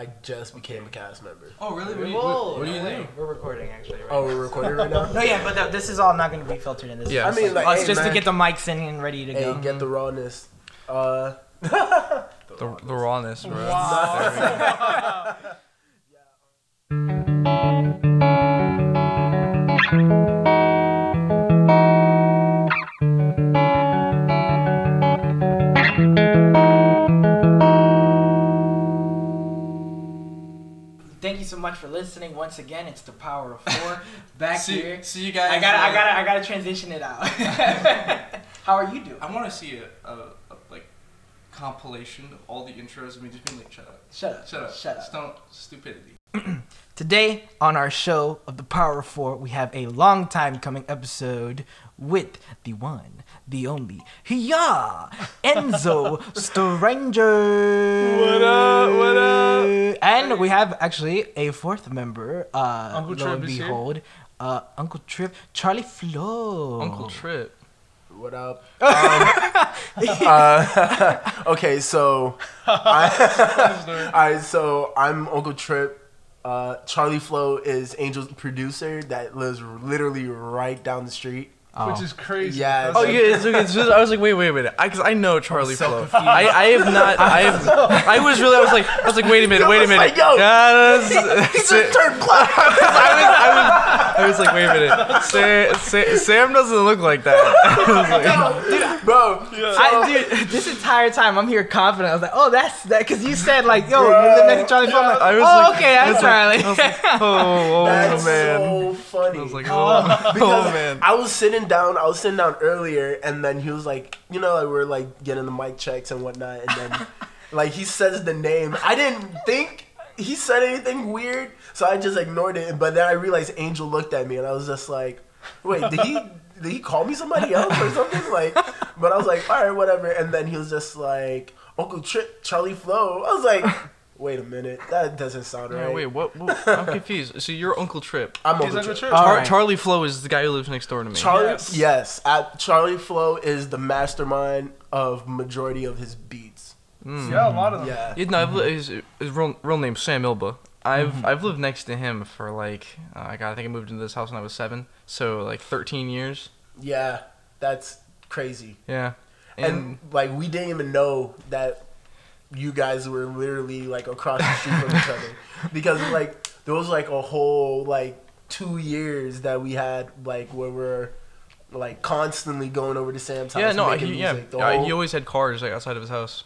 I just became a cast member. Oh, really? What do you think? We're recording, actually. Right now. We're recording right now? No, yeah, but this is all not going to be filtered in this. Yeah. I mean, like, it's just to get the mics in and ready to go. Get the rawness. The rawness, bro. Wow. Thank you so much for listening. Once again, it's the Power of Four back here. See you guys. I gotta transition it out. How are you doing? I want to see a like compilation of all the intros of me just being like, shut up, shut up, shut up, shut up. Stupidity. Today on our show of the Power of Four, we have a long time coming episode with the one, the only, Enso Stranger. What up? What up? And we have actually a fourth member. Uncle Tripp and behold, is here. Uncle Tripp, Charlie Flo. Uncle Tripp. What up? Okay, so I'm Uncle Tripp. Charlie Flo is Angel's producer that lives literally right down the street. Oh. Which is crazy. Yeah. Oh, yeah. It's just, I was like, wait a minute, because I know Charlie Flo. So I was like, wait a minute. Like, yo, he just turned black. I was like, wait a minute. Sam doesn't look like that. Bro. Yeah. Dude, this entire time I'm here confident. I was like, oh, that's that, because you said like, yo, you're the next Charlie Flo. Like, okay, I'm Charlie. Oh, that's man. So funny. I was like, oh man. I was sitting down earlier, and then he was like, you know, like, we're like getting the mic checks and whatnot, and then like he says the name. I didn't think he said anything weird, so I just ignored it. But then I realized Angel looked at me, and I was just like, wait, did he call me somebody else or something? Like, but I was like, all right, whatever. And then he was just like, Uncle Tripp, Charlie Flo. I was like, wait a minute, that doesn't sound right. Wait, what? I'm confused. So you're Uncle Tripp. He's Uncle Tripp. Right. Charlie Flo is the guy who lives next door to me. Yes. Charlie Flo is the mastermind of majority of his beats. Mm. Yeah, a lot of them. Yeah. His real name Sam Elba. I've lived next to him for like, I think I moved into this house when I was 7, so like 13 years. Yeah, that's crazy. Yeah. And like we didn't even know that you guys were literally like across the street from each other, because like there was like a whole like 2 years that we had like where we're like constantly going over to Sam's house. Yeah, no, he always had cars like outside of his house.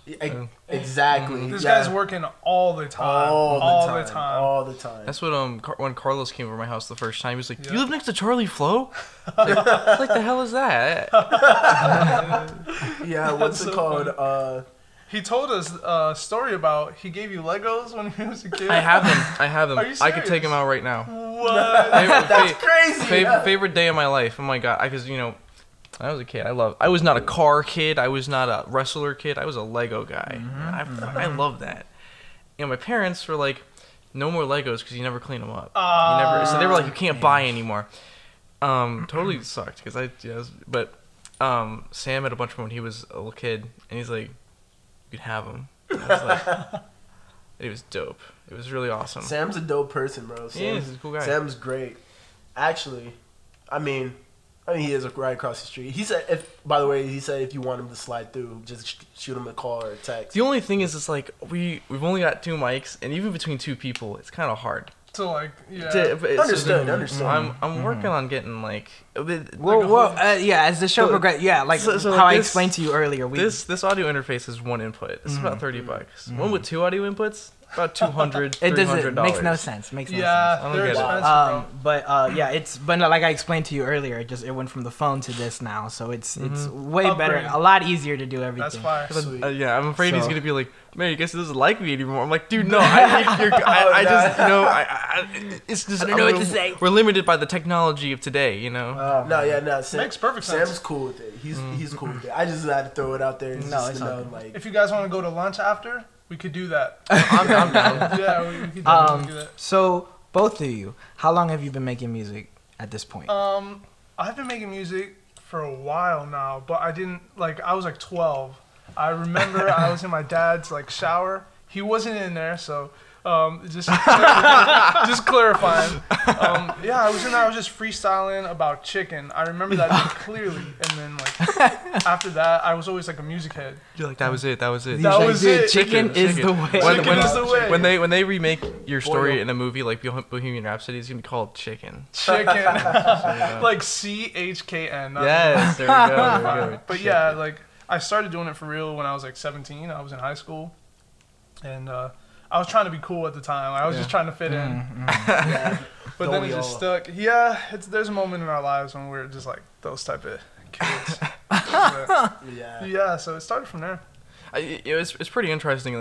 Exactly. Mm-hmm. This guy's working all the time. All the time. That's what when Carlos came over my house the first time, he was like, "You live next to Charlie Flo? Like the hell is that?" Yeah, what's it called? Funny. He told us a story about he gave you Legos when he was a kid. I have them. Are you serious? I could take them out right now. What? That's crazy. Favorite day of my life. Oh my god! Because you know, I was a kid. I was not a car kid. I was not a wrestler kid. I was a Lego guy. Mm-hmm. I love that. You know, my parents were like, "No more Legos because you never clean them up." So they were like, "You can't buy anymore." Totally sucked because Sam had a bunch of them when he was a little kid, and he's like, "You'd have them." I was like, it was dope. It was really awesome. Sam's a dope person, bro. He's a cool guy. Sam's great. Actually, I mean, he is right across the street. He said, by the way, if you want him to slide through, just shoot him a call or a text. The only thing is, it's like we've only got 2 mics, and even between 2 people, it's kind of hard. So like, yeah. Understood. I'm working on getting like. As the show progresses, I explained to you earlier, this audio interface is one input. It's about $30. Mm-hmm. One with 2 audio inputs, about $200. $300. It makes no sense. Yeah, they're expensive. But like I explained to you earlier, it went from the phone to this now, so it's way better, a lot easier to do everything. That's fire. Yeah, I'm afraid he's gonna be like, man, you guess he doesn't like me anymore. I'm like, dude, no, I don't know what to say. We're limited by the technology of today, you know. Sam makes perfect sense. Sam's cool with it. He's cool with it. I just had to throw it out there. If you guys want to go to lunch after, we could do that. I'm down. Yeah, we could definitely do that. So both of you, how long have you been making music at this point? I've been making music for a while now, but I was like 12. I remember I was in my dad's like shower. He wasn't in there, so Just clarifying. Yeah, I was in there. I was just freestyling about chicken. I remember that clearly. And then after that, I was always a music head. You're like, that was it. That was it. That was it. Chicken is the way. Chicken is the way. When they remake your story in a movie like Bohemian Rhapsody, it's gonna be called Chicken. Chicken. Like CHKN. Yes. There we go. But chicken. Yeah, I started doing it for real when I was 17. I was in high school, and I was trying to be cool at the time. I was just trying to fit in. Yeah. But then it just stuck. Yeah, there's a moment in our lives when we're just like those type of kids. Yeah, so it started from there. It's pretty interesting.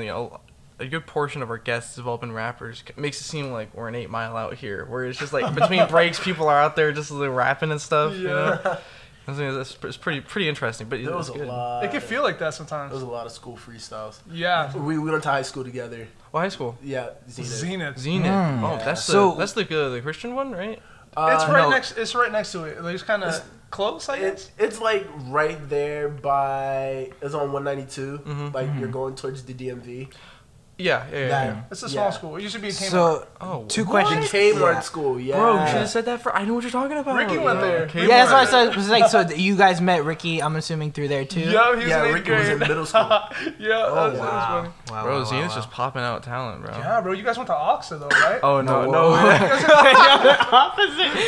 A good portion of our guests have all been rappers. It makes it seem like we're an 8 Mile out here, where it's just between breaks, people are out there just rapping and stuff. Yeah. You know? It's pretty interesting, but there was a lot. It can feel like that sometimes. There was a lot of school freestyles. Yeah, we went to high school together. What high school? Yeah, Zenith. Oh, yeah. that's the Christian one, right? It's right next to it. It's kind of close, I guess. It's right there by. It's on 192. Mm-hmm. You're going towards the DMV. Yeah. It's a small school. It used to be a Kmart. So, two questions. Kmart school, yeah. Bro, you should have said that I know what you're talking about. Ricky went there. Kmart. Yeah, that's what I said. So you guys met Ricky, I'm assuming, through there, too? Yeah, Ricky was in middle school. That was funny. Bro, Zena's just popping out talent, bro. Yeah, bro, you guys went to Oxa, though, right? Oh, no.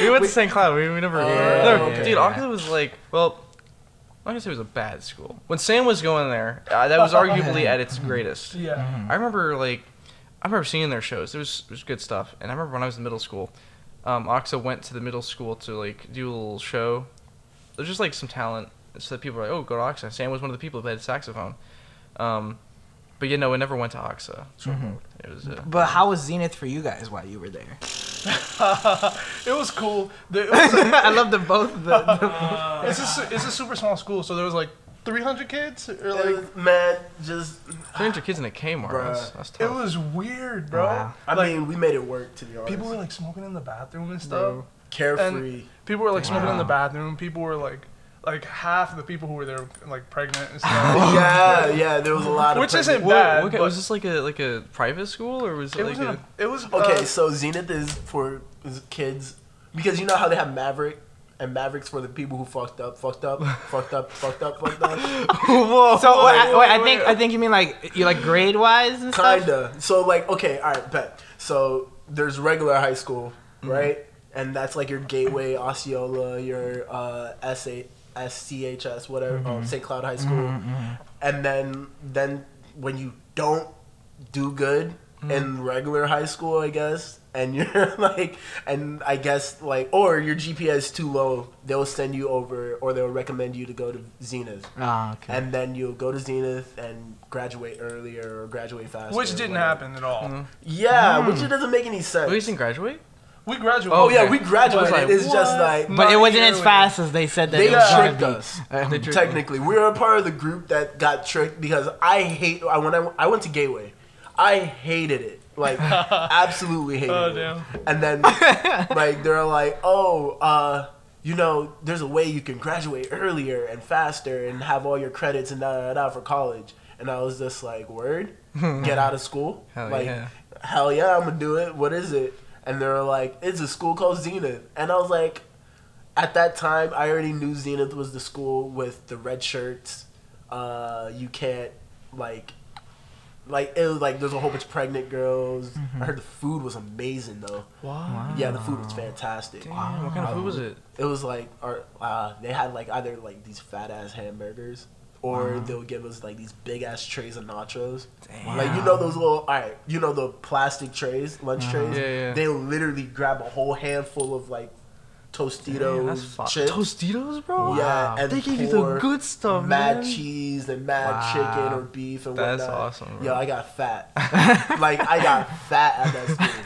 We went to St. Cloud. We never... Dude, Oxa was I'm not gonna say it was a bad school. When Sam was going there, that was arguably at its greatest. Yeah. Mm-hmm. I remember seeing their shows. It was good stuff. And I remember when I was in middle school, Oxa went to the middle school to do a little show. There's just some talent, so that people were go to Oxa. Sam was one of the people who played saxophone. But it never went to Oxa. So it was. But how was Zenith for you guys while you were there? It was cool. I loved them both. It's a super small school, so there was 300 kids, or man, just 300 kids in a Kmart. That's tough. It was weird, bro. Wow. I mean, we made it work, to be honest. People were smoking in the bathroom and stuff. Bro, carefree. And people were smoking in the bathroom. People were half of the people who were there pregnant and stuff. yeah, there was a lot of which pregnant. Isn't bad. Well, okay, was this a private school, or was it it was okay. So Zenith is for kids, because you know how they have Maverick, and Maverick's for the people who fucked up. Whoa. So I think you mean you grade wise and stuff. Kinda. So okay, all right, bet. So there's regular high school, right? And that's your Gateway, Osceola, your SCHS, whatever, St. Cloud High School, and then when you don't do good in regular high school, I guess, and you're or your GPA is too low, they'll send you over, or they'll recommend you to go to Zenith. Ah, okay. And then you'll go to Zenith and graduate earlier or graduate faster. Which didn't happen at all. Mm-hmm. Yeah, which it doesn't make any sense. Well, you didn't graduate? We graduated. Oh, okay. Yeah, we graduated. It's just But it wasn't as fast as they said that it was. They tricked us. Technically. We were a part of the group that got tricked, because I went to Gateway. I hated it. Absolutely hated it. Oh, damn. And then, they're there's a way you can graduate earlier and faster and have all your credits and da-da-da for college. And I was just word? Get out of school? Hell yeah, I'm going to do it. What is it? And they were it's a school called Zenith. And I was at that time, I already knew Zenith was the school with the red shirts. You can't, it was there's a whole bunch of pregnant girls. Mm-hmm. I heard the food was amazing, though. Wow. Yeah, the food was fantastic. Damn, wow. What kind of food was it? It was they had either these fat-ass hamburgers, or they'll give us these big ass trays of nachos. Damn. Those little, all right, the plastic trays, lunch trays. Yeah. They literally grab a whole handful of Tostitos. Damn, chips. Tostitos, bro. Yeah, and they gave you the good stuff, mad cheese and chicken or beef and whatnot. That's awesome. Bro. Yo, I got fat. I got fat at that school.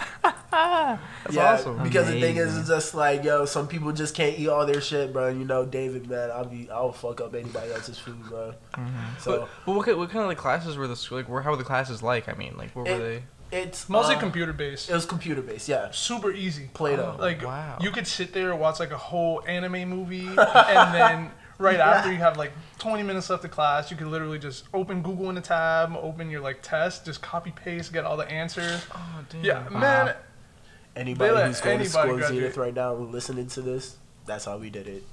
That's awesome. Because amazing. The thing is, it's just yo, some people just can't eat all their shit, bro. You know, David, man, I'll fuck up anybody else's food, bro. Mm-hmm. So, but what kind of classes were the school? How were the classes like? I mean, what were they? It's mostly computer based. It was computer based, yeah. Super easy. Play-Doh. You could sit there and watch a whole anime movie and then after you have like 20 minutes left of class. You can literally just open Google in a tab, open your like test, just copy paste, get all the answers. Oh, damn. Yeah, man. Anybody who's going to score Zenith right now listening to this, that's how we did it.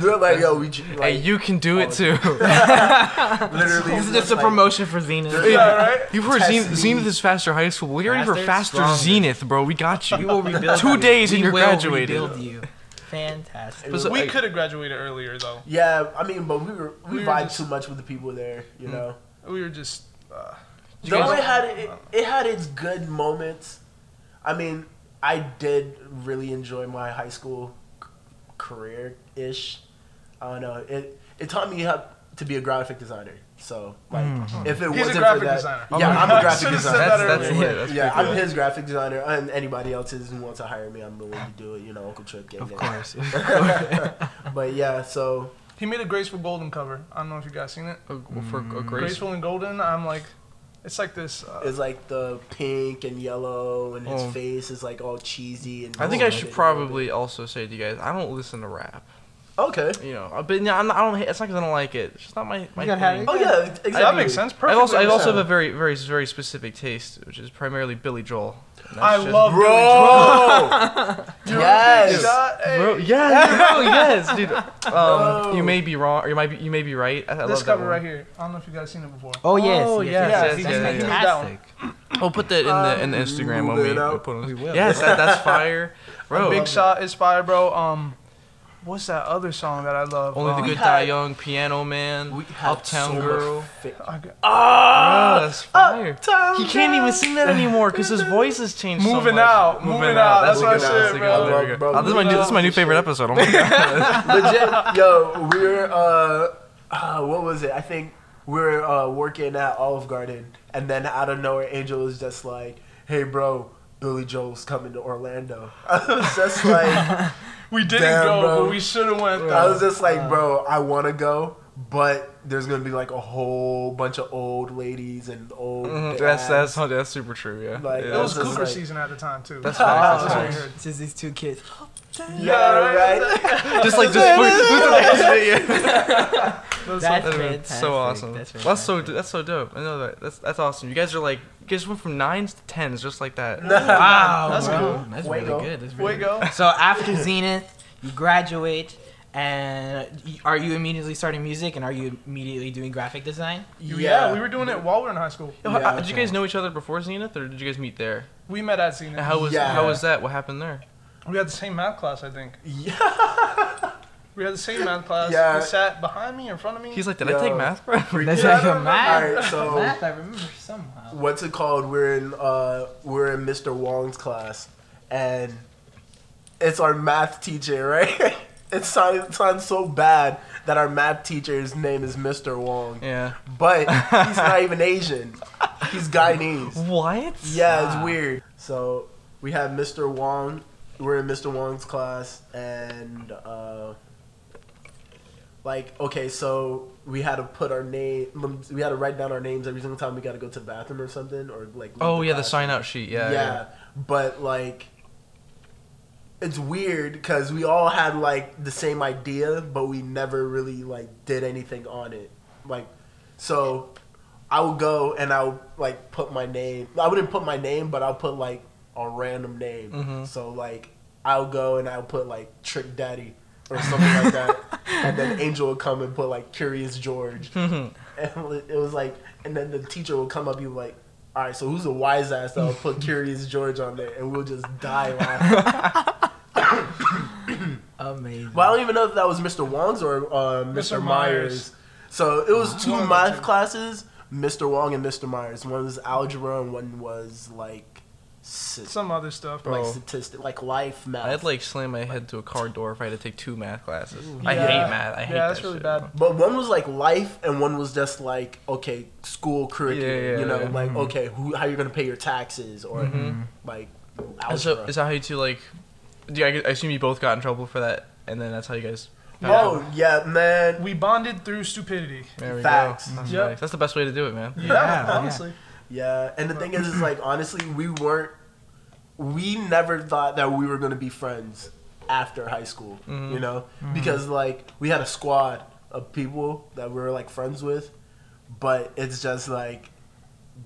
We're like, yo, we like, hey, you can do it too. Literally. This is just a promotion for Zenith. Yeah, right? You heard Zenith is faster high school. We're ready for faster Zenith, bro. We got you. We will rebuild 2 days and you're graduating. We will rebuild you. Fantastic. So, we could have graduated earlier though. Yeah, I mean, but we vibed just too much with the people there, you know. We were just though it had its good moments. I mean, I did really enjoy my high school career-ish. I don't know. It taught me how to be a graphic designer. So like, if it wasn't for that, designer. Yeah, I'm a graphic designer. That's yeah, I'm his graphic designer, and anybody else who wants to hire me, I'm willing to do it. You know, Uncle Tripp. Of course. But yeah, so he made a Graceful Golden cover. I don't know if you guys seen it. Graceful and Golden. I'm like, it's like this. It's like the pink and yellow, and his face is like all cheesy. And I think I should probably also say to you guys, I don't listen to rap. Okay. You know, but no, I don't. It's not because I don't like it. It's just not my thing. Oh yeah, exactly. That makes sense. Perfect. I also have a very, very, very specific taste, which is primarily Billy Joel. I love Billy Joel. Yes. Bro, yes, dude. You may be wrong, or you may be right. I love this cover right here. I don't know if you guys seen it before. Oh yes. Oh yes. Yes. Fantastic. We'll put that in the Instagram when we put it. We will. Yes, that's fire, bro. Big Shot is fire, bro. What's that other song that I love? Only the Good Die Young, Piano Man, Uptown Girl. That's fire. He can't even sing that anymore because his voice has changed so much. Moving out. That's my shit, bro. This is my new favorite episode. Oh my God. Legit, yo, we're, what was it? I think we're working at Olive Garden, and then out of nowhere, Angel is just like, hey, bro, Billy Joel's coming to Orlando. I was just like... We didn't go, bro. But we should have went. I was just like, bro, I want to go, but there's gonna be like a whole bunch of old ladies and old. That's super true. Yeah, like, it was Cooper season at the time too. That's right. It's just these two kids. Right. That's so awesome. That's so dope. I know that. That's awesome. You guys are like, you guys went from 9s to 10s just like that. Wow, that's cool. That's really good. That's really good. So after Zenith, you graduate. And are you immediately starting music, and are you immediately doing graphic design? Yeah, we were doing it while we were in high school. Did you guys know each other before Zenith, or did you guys meet there? We met at Zenith. And how was that? What happened there? We had the same math class, I think. Yeah. We had the same math class. Yeah. He sat behind me, in front of me. He's like, did I take math, bro? Math? All right, so math, I remember somehow. What's it called? We're in Mr. Wong's class, and it's our math teacher, right? It sounds so bad that our math teacher's name is Mr. Wong. Yeah. But he's not even Asian. He's Guyanese. What? Yeah, it's weird. So we have Mr. Wong. We're in Mr. Wong's class. And, so we had to put our name. We had to write down our names every single time we got to go to the bathroom or something. Or, like, the sign-out sheet. Yeah. But, like... It's weird because we all had like the same idea, but we never really like did anything on it. Like, so I would go and I would like put my name. I wouldn't put my name, but I'll put like a random name. Mm-hmm. So like I'll go and I'll put like Trick Daddy or something like that, and then Angel would come and put like Curious George, and it was like, and then the teacher would come up, and be like. All right, so who's a wise ass that'll put Curious George on there, and we'll just die laughing. Amazing. Well, I don't even know if that was Mr. Wong's or Mr. Myers. So it was two math classes, Mr. Wong and Mr. Myers. One was algebra, and one was like some other stuff, like statistic, like life math. I'd like slam my head to a car door if I had to take two math classes. Ooh, yeah. I hate math. I hate that shit. Yeah, that's really bad. But one was like life, and one was just like okay, school curriculum. Yeah, you know, like okay, how you're gonna pay your taxes or like algebra. So is that how you two like? I assume you both got in trouble for that, and then that's how you guys. Oh yeah, man. We bonded through stupidity. There we go. That's nice. That's the best way to do it, man. Yeah, honestly. Yeah. Yeah, and the thing is like, honestly, we never thought that we were going to be friends after high school, you know? Mm-hmm. Because, like, we had a squad of people that we were like friends with, but it's just like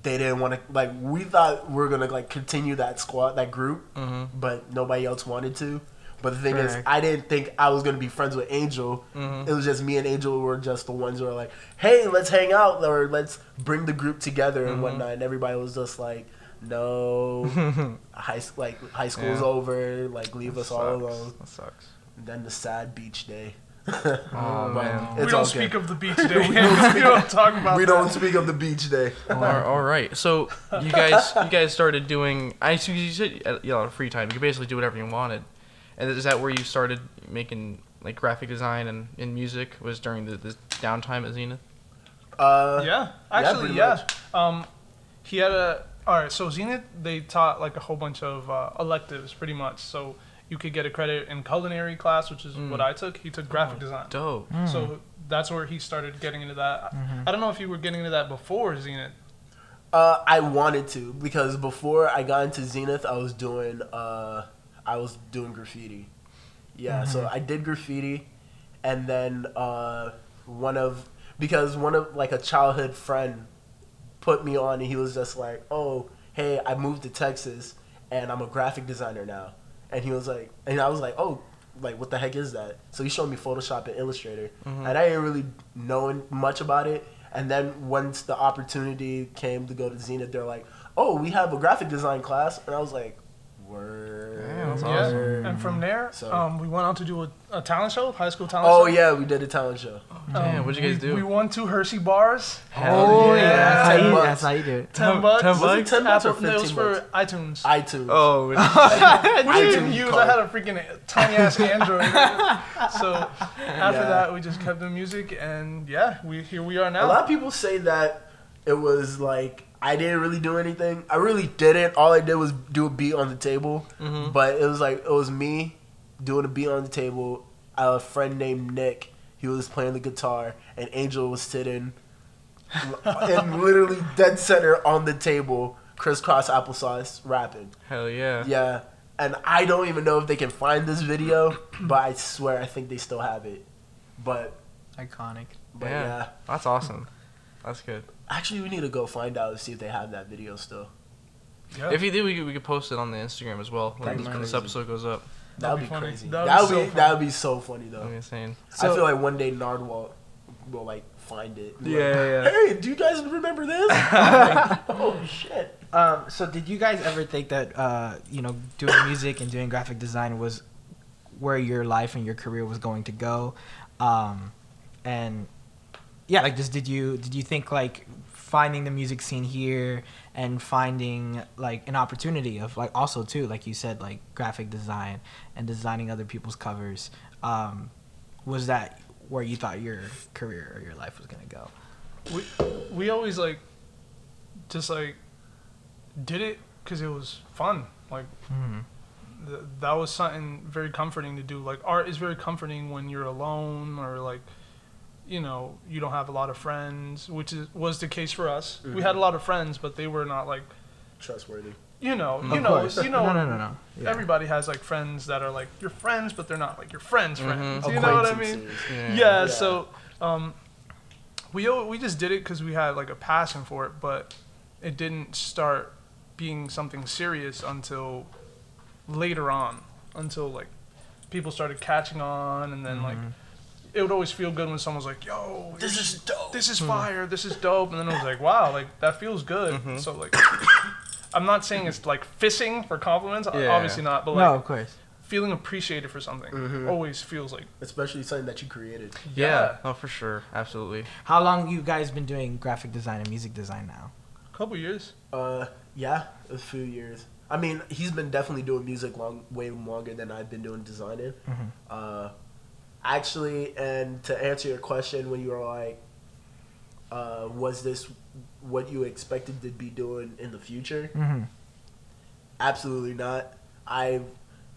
they didn't want to. Like we thought we were gonna like continue that squad, that group, mm-hmm. but nobody else wanted to. But the thing right. is, I didn't think I was gonna be friends with Angel. Mm-hmm. It was just me and Angel were just the ones who were like, "Hey, let's hang out," or "Let's bring the group together" and mm-hmm. whatnot. And everybody was just like, "No, high school's over. Like, leave that us sucks. All alone." That sucks. And then the sad beach day. Oh man, we don't speak of the beach day. We don't talk about. We don't speak of the beach day. All right. So you guys started doing. You said you had a lot of free time. You could basically do whatever you wanted. And is that where you started making like graphic design and music? Was during this downtime at Zenith? Yeah, actually. He had a so Zenith they taught like a whole bunch of electives pretty much. So you could get a credit in culinary class, which is what I took. He took graphic design. Dope. Mm. So that's where he started getting into that. Mm-hmm. I don't know if you were getting into that before Zenith. I wanted to because before I got into Zenith, I was doing graffiti. Yeah, mm-hmm. So I did graffiti, and then one of a childhood friend put me on, and he was just like, "Oh, hey, I moved to Texas, and I'm a graphic designer now." And he was like, and I was like, "Oh, like what the heck is that?" So he showed me Photoshop and Illustrator, mm-hmm. and I didn't really know much about it. And then once the opportunity came to go to Zenith, they're like, "Oh, we have a graphic design class," and I was like. Word. Damn, that's awesome. And from there, we went out to do a talent show, high school talent show. Oh, yeah, we did a talent show. Damn, what'd you guys do? We won 2 Hershey bars. Hell yeah. That's how you do it. $10. $10 or $15? It was for iTunes. Oh. I didn't use I had a freaking tiny-ass Android. So after that, we just kept the music, and here we are now. A lot of people say that it was like, I didn't really do anything. I really didn't. All I did was do a beat on the table. Mm-hmm. But it was like, it was me doing a beat on the table. I had a friend named Nick. He was playing the guitar. And Angel was sitting in literally dead center on the table, crisscross applesauce, rapping. Hell yeah. Yeah. And I don't even know if they can find this video, but I swear I think they still have it. But. Iconic. But yeah. That's awesome. That's good. Actually, we need to go find out and see if they have that video still. Yep. If you do, we could post it on the Instagram as well when this episode goes up. That'd be crazy. That'd be so funny though. That'd be insane. So, I feel like one day Nardwual will like find it. Hey, do you guys remember this? Like, oh shit. So did you guys ever think that doing music and doing graphic design was where your life and your career was going to go? Did you think like finding the music scene here and finding like an opportunity of like also too like you said like graphic design and designing other people's covers was that where you thought your career or your life was gonna go? We always like just like did it because it was fun like mm-hmm. that was something very comforting to do. Like art is very comforting when you're alone or like. You know, you don't have a lot of friends, which was the case for us. Mm-hmm. We had a lot of friends, but they were not like trustworthy. You know. No. Yeah. Everybody has like friends that are like your friends, but they're not like your friends' friends. Mm-hmm. You know what I mean? Yeah. So, we just did it because we had like a passion for it, but it didn't start being something serious until later on, until like people started catching on, and then like. It would always feel good when someone's like, "Yo, this is dope. This is fire. This is dope." And then I was like, "Wow, like that feels good." Mm-hmm. So like, I'm not saying it's like fishing for compliments. Yeah. Obviously not. But like, no, of course. Feeling appreciated for something mm-hmm. always feels like, especially something that you created. Yeah. Oh, for sure, absolutely. How long you guys been doing graphic design and music design now? A couple years. A few years. I mean, he's been definitely doing music way longer than I've been doing designing. Mm-hmm. Actually, and to answer your question when you were like, was this what you expected to be doing in the future? Mm-hmm. Absolutely not. I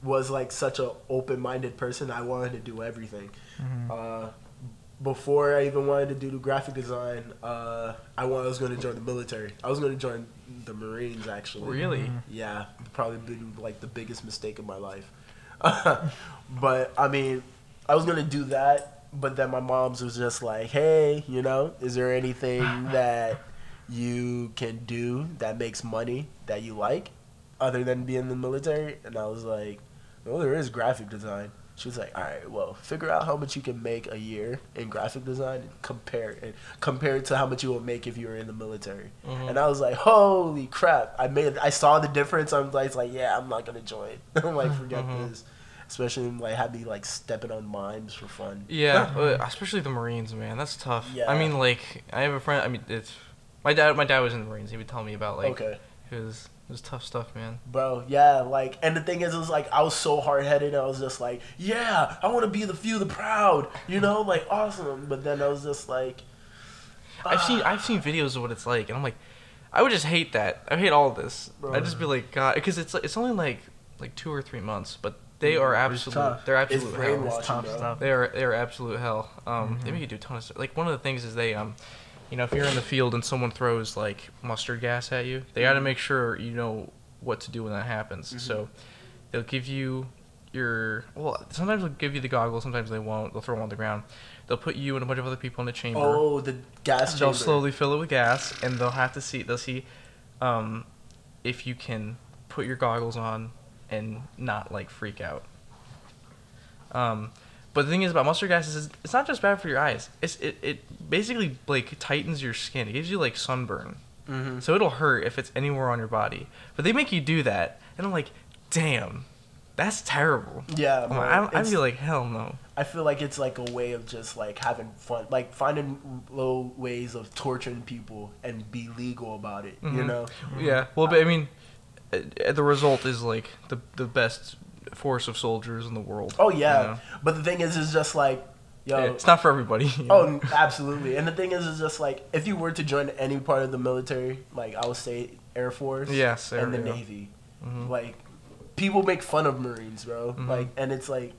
was like such an open-minded person. I wanted to do everything. Mm-hmm. Before I even wanted to do the graphic design, I was going to join the military. I was going to join the Marines, actually. Really? Mm-hmm. Yeah. Probably been like the biggest mistake of my life. But I mean... I was going to do that, But then my mom's was just like, hey, you know, is there anything that you can do that makes money that you like other than being in the military? And I was like, well, there is graphic design. She was like, all right, well, figure out how much you can make a year in graphic design and compare it to how much you will make if you were in the military. Mm-hmm. And I was like, holy crap. I saw the difference. I was like, yeah, I'm not going to join. I'm like, forget this. Especially like have me like stepping on mines for fun. Yeah, especially the Marines, man. That's tough. Yeah. I mean, like, I have a friend. I mean, it's my dad was in the Marines. He would tell me about like his tough stuff, man. Bro, yeah, like, and the thing is, it was like I was so hard headed. I was just like, yeah, I want to be the few, the proud, you know, like awesome. But then I was just like, I've seen videos of what it's like, and I'm like, I would just hate that. I hate all of this. Bro. I'd just be like, God, because it's only like 2 or 3 months, but. They are absolute. They're absolute hell. It's tough stuff. They are absolute hell. They make you do a ton of stuff. Like one of the things is they, you know, if you're in the field and someone throws like mustard gas at you, they got to make sure you know what to do when that happens. Mm-hmm. So they'll give you sometimes they'll give you the goggles. Sometimes they won't. They'll throw them on the ground. They'll put you and a bunch of other people in a chamber. Oh, the gas chamber. They'll slowly fill it with gas, and they'll have to see. They'll see if you can put your goggles on and not like freak out. But the thing is about mustard gas is it's not just bad for your eyes. It basically like tightens your skin. It gives you like sunburn. Mm-hmm. So it'll hurt if it's anywhere on your body. But they make you do that, and I'm like, damn, that's terrible. Yeah, I'd be like, hell no. I feel like it's like a way of just like having fun, like finding low ways of torturing people and be legal about it. Mm-hmm. You know? Yeah. Well, but I mean. The result is like the best force of soldiers in the world. Oh yeah, you know? But the thing is, it's just like, yo, it's not for everybody. You know? Oh, absolutely. And the thing is, it's just like if you were to join any part of the military, like I would say Air Force, yes, and the Navy. Mm-hmm. Like people make fun of Marines, bro. Mm-hmm. Like, and it's like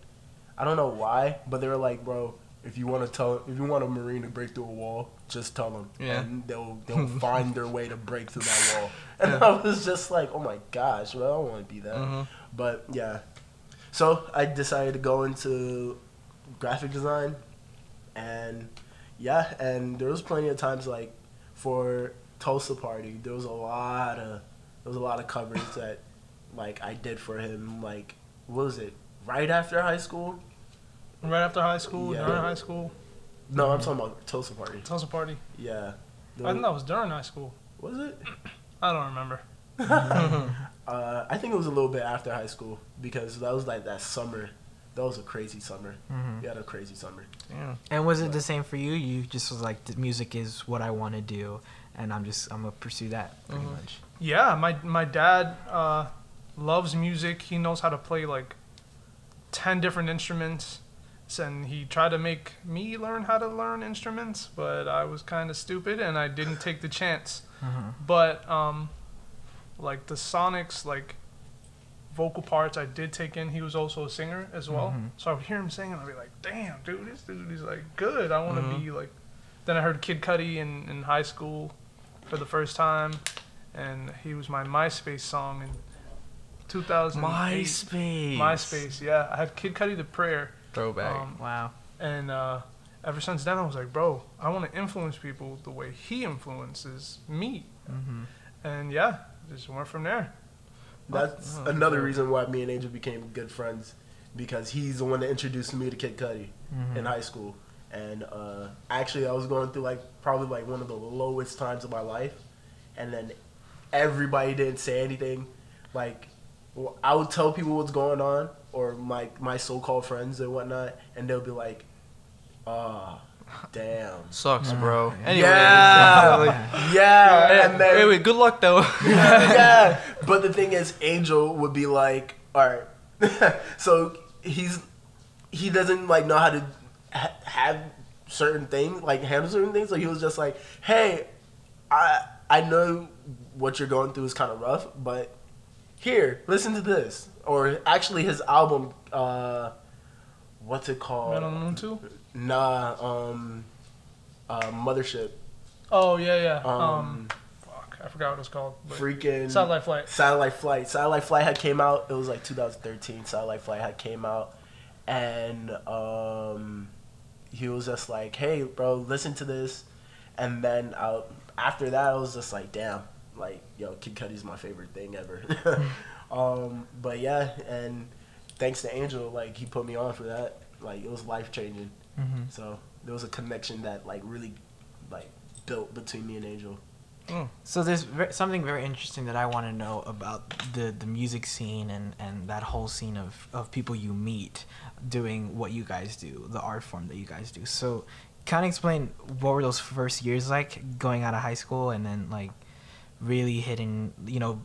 I don't know why, but they were like, bro, if you want a Marine to break through a wall, just tell them, and they'll find their way to break through that wall. And I was just like, oh my gosh, well, I don't want to be that. Mm-hmm. But yeah, so I decided to go into graphic design, and there was plenty of times like for Tulsa Party, there was a lot of covers that like I did for him. Like, what was it? Right after high school, yeah. During high school. No, I'm talking about Tulsa Party. Tulsa Party. Yeah. I think that was during high school. Was it? I don't remember. I think it was a little bit after high school because that was like that summer. That was a crazy summer. Mm-hmm. You had a crazy summer. Yeah. And was it the same for you? You just was like, the music is what I want to do, and I'm gonna pursue that pretty much. Yeah, my dad loves music. He knows how to play like 10 different instruments. And he tried to make me learn how to learn instruments, but I was kind of stupid and I didn't take the chance. Mm-hmm. But like the sonics, like vocal parts, I did take in. He was also a singer as well, so I would hear him sing and I'd be like, "Damn, dude, this dude is like good. I want to be like." Then I heard Kid Cudi in high school for the first time, and he was my MySpace song in 2008. MySpace, yeah. I had Kid Cudi, The Prayer. Throwback. Wow. And ever since then, I was like, bro, I want to influence people the way he influences me. Mm-hmm. And yeah, just went from there. That's another reason why me and Angel became good friends, because he's the one that introduced me to Kid Cudi in high school. And actually, I was going through like probably like one of the lowest times of my life. And then everybody didn't say anything. Like, I would tell people what's going on, or my so-called friends and whatnot, and they'll be like, ah, oh, damn. Sucks, bro. Anyway. Yeah. Yeah. And then, wait, good luck, though. Yeah. But the thing is, Angel would be like, all right. So he doesn't, like, know how to have certain things, like, handle certain things. Like, he was just like, hey, I know what you're going through is kind of rough, but here, listen to this. Or actually his album, what's it called? Man on the Moon 2? Nah, Mothership. Oh, yeah. Fuck, I forgot what it was called. Freaking... Satellite Flight. Satellite Flight had came out. It was like 2013. Satellite Flight had came out. And he was just like, hey, bro, listen to this. And then after that, I was just like, damn, like, yo, Kid Cudi's my favorite thing ever. But yeah, and thanks to Angel, like, he put me on for that. Like, it was life-changing. Mm-hmm. So there was a connection that, like, really, like, built between me and Angel. Mm. So there's something very interesting that I want to know about the music scene and that whole scene of people you meet doing what you guys do, the art form that you guys do. So kind of explain, what were those first years like going out of high school and then, like, really hitting, you know,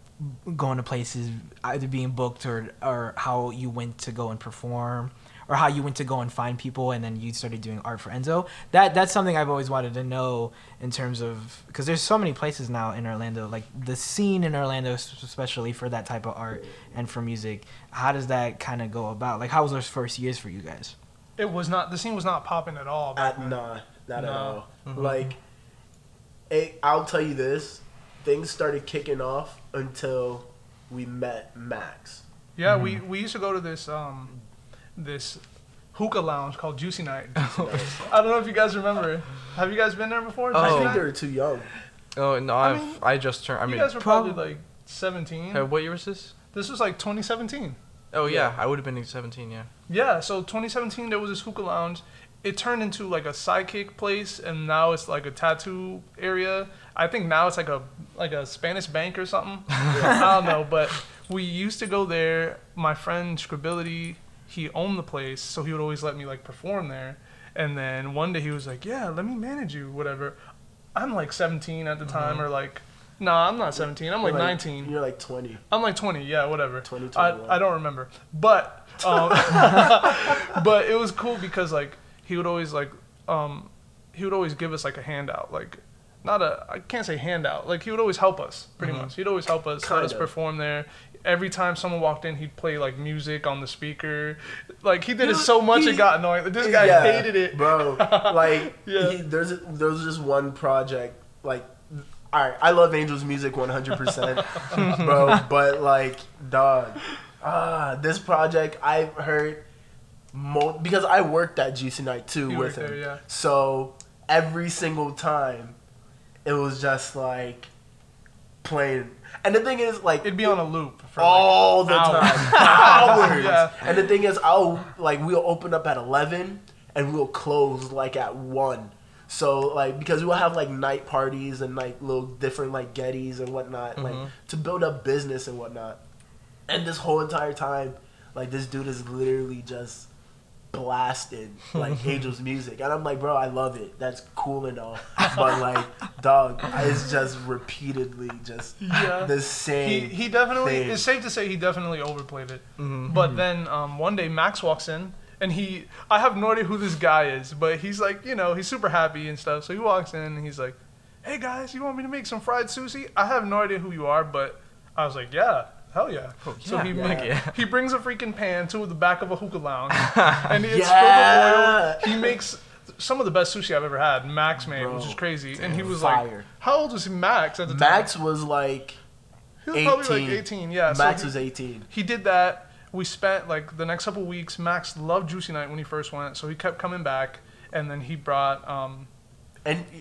going to places, either being booked or how you went to go and perform, or how you went to go and find people, and then you started doing art for Enzo. That's something I've always wanted to know in terms of, because there's so many places now in Orlando, like the scene in Orlando, especially for that type of art and for music. How does that kind of go about? Like, how was those first years for you guys? It was not, the scene was not popping at all. Not at all. Mm-hmm. Like, I'll tell you this, things started kicking off until we met Max. Yeah, mm-hmm. we used to go to this hookah lounge called Juicy Night. I don't know if you guys remember. Have you guys been there before? Oh. I think they were too young. Oh, no, I just turned. I mean, you guys were probably like 17. What year was this? This was like 2017. Oh, yeah. I would have been 17, yeah. Yeah, so 2017, there was this hookah lounge. It turned into like a sidekick place, and now it's like a tattoo area. I think now it's like a Spanish bank or something. Yeah. I don't know, but we used to go there. My friend Scribility, he owned the place, so he would always let me, like, perform there. And then one day he was like, yeah, let me manage you, whatever. I'm like 17 at the time, or like, nah, I'm not 17, I'm like 19. You're like 20. I'm like 20, yeah, whatever. 20, 21. I don't remember. But but it was cool because, like, he would always, like, he would always give us, like, a handout, like, I can't say handout, like, he would always help us, pretty much. He'd always help us, let us perform there. Every time someone walked in, he'd play, like, music on the speaker. Like, he did it so much it got annoying. This guy hated it. Bro, like, there's just one project. Like, all right, I love Angel's music 100%. Bro, but, like, dog, this project I've heard because I worked at GC Night, too, with him. There, yeah. So every single time, it was just, like, playing. And the thing is, like, it'd be on a loop for all the time, hours. Yeah. And the thing is, we'll open up at 11 and we'll close like at 1. So, like, because we'll have like night parties and like little different like Gettys and whatnot, like to build up business and whatnot. And this whole entire time, like, this dude is literally just blasted like Angel's music, and I'm like, bro, I love it, that's cool and all, but like, dog, it's just repeatedly just the same. He definitely thing. It's safe to say he definitely overplayed it. But then one day Max walks in, and I have no idea who this guy is, but he's like, you know, he's super happy and stuff, so he walks in and he's like, hey guys, you want me to make some fried sushi? I have no idea who you are, but I was like, yeah. Hell yeah. So he brings a freaking pan to the back of a hookah lounge, and it's filled with oil. He makes some of the best sushi I've ever had. Max made, which is crazy. Damn, and he was fire. Like, how old was Max at the time? Max was like, he was 18. Probably like 18, yeah. Max was 18. He did that. We spent like the next couple of weeks. Max loved Juicy Night when he first went, so he kept coming back, and then he brought...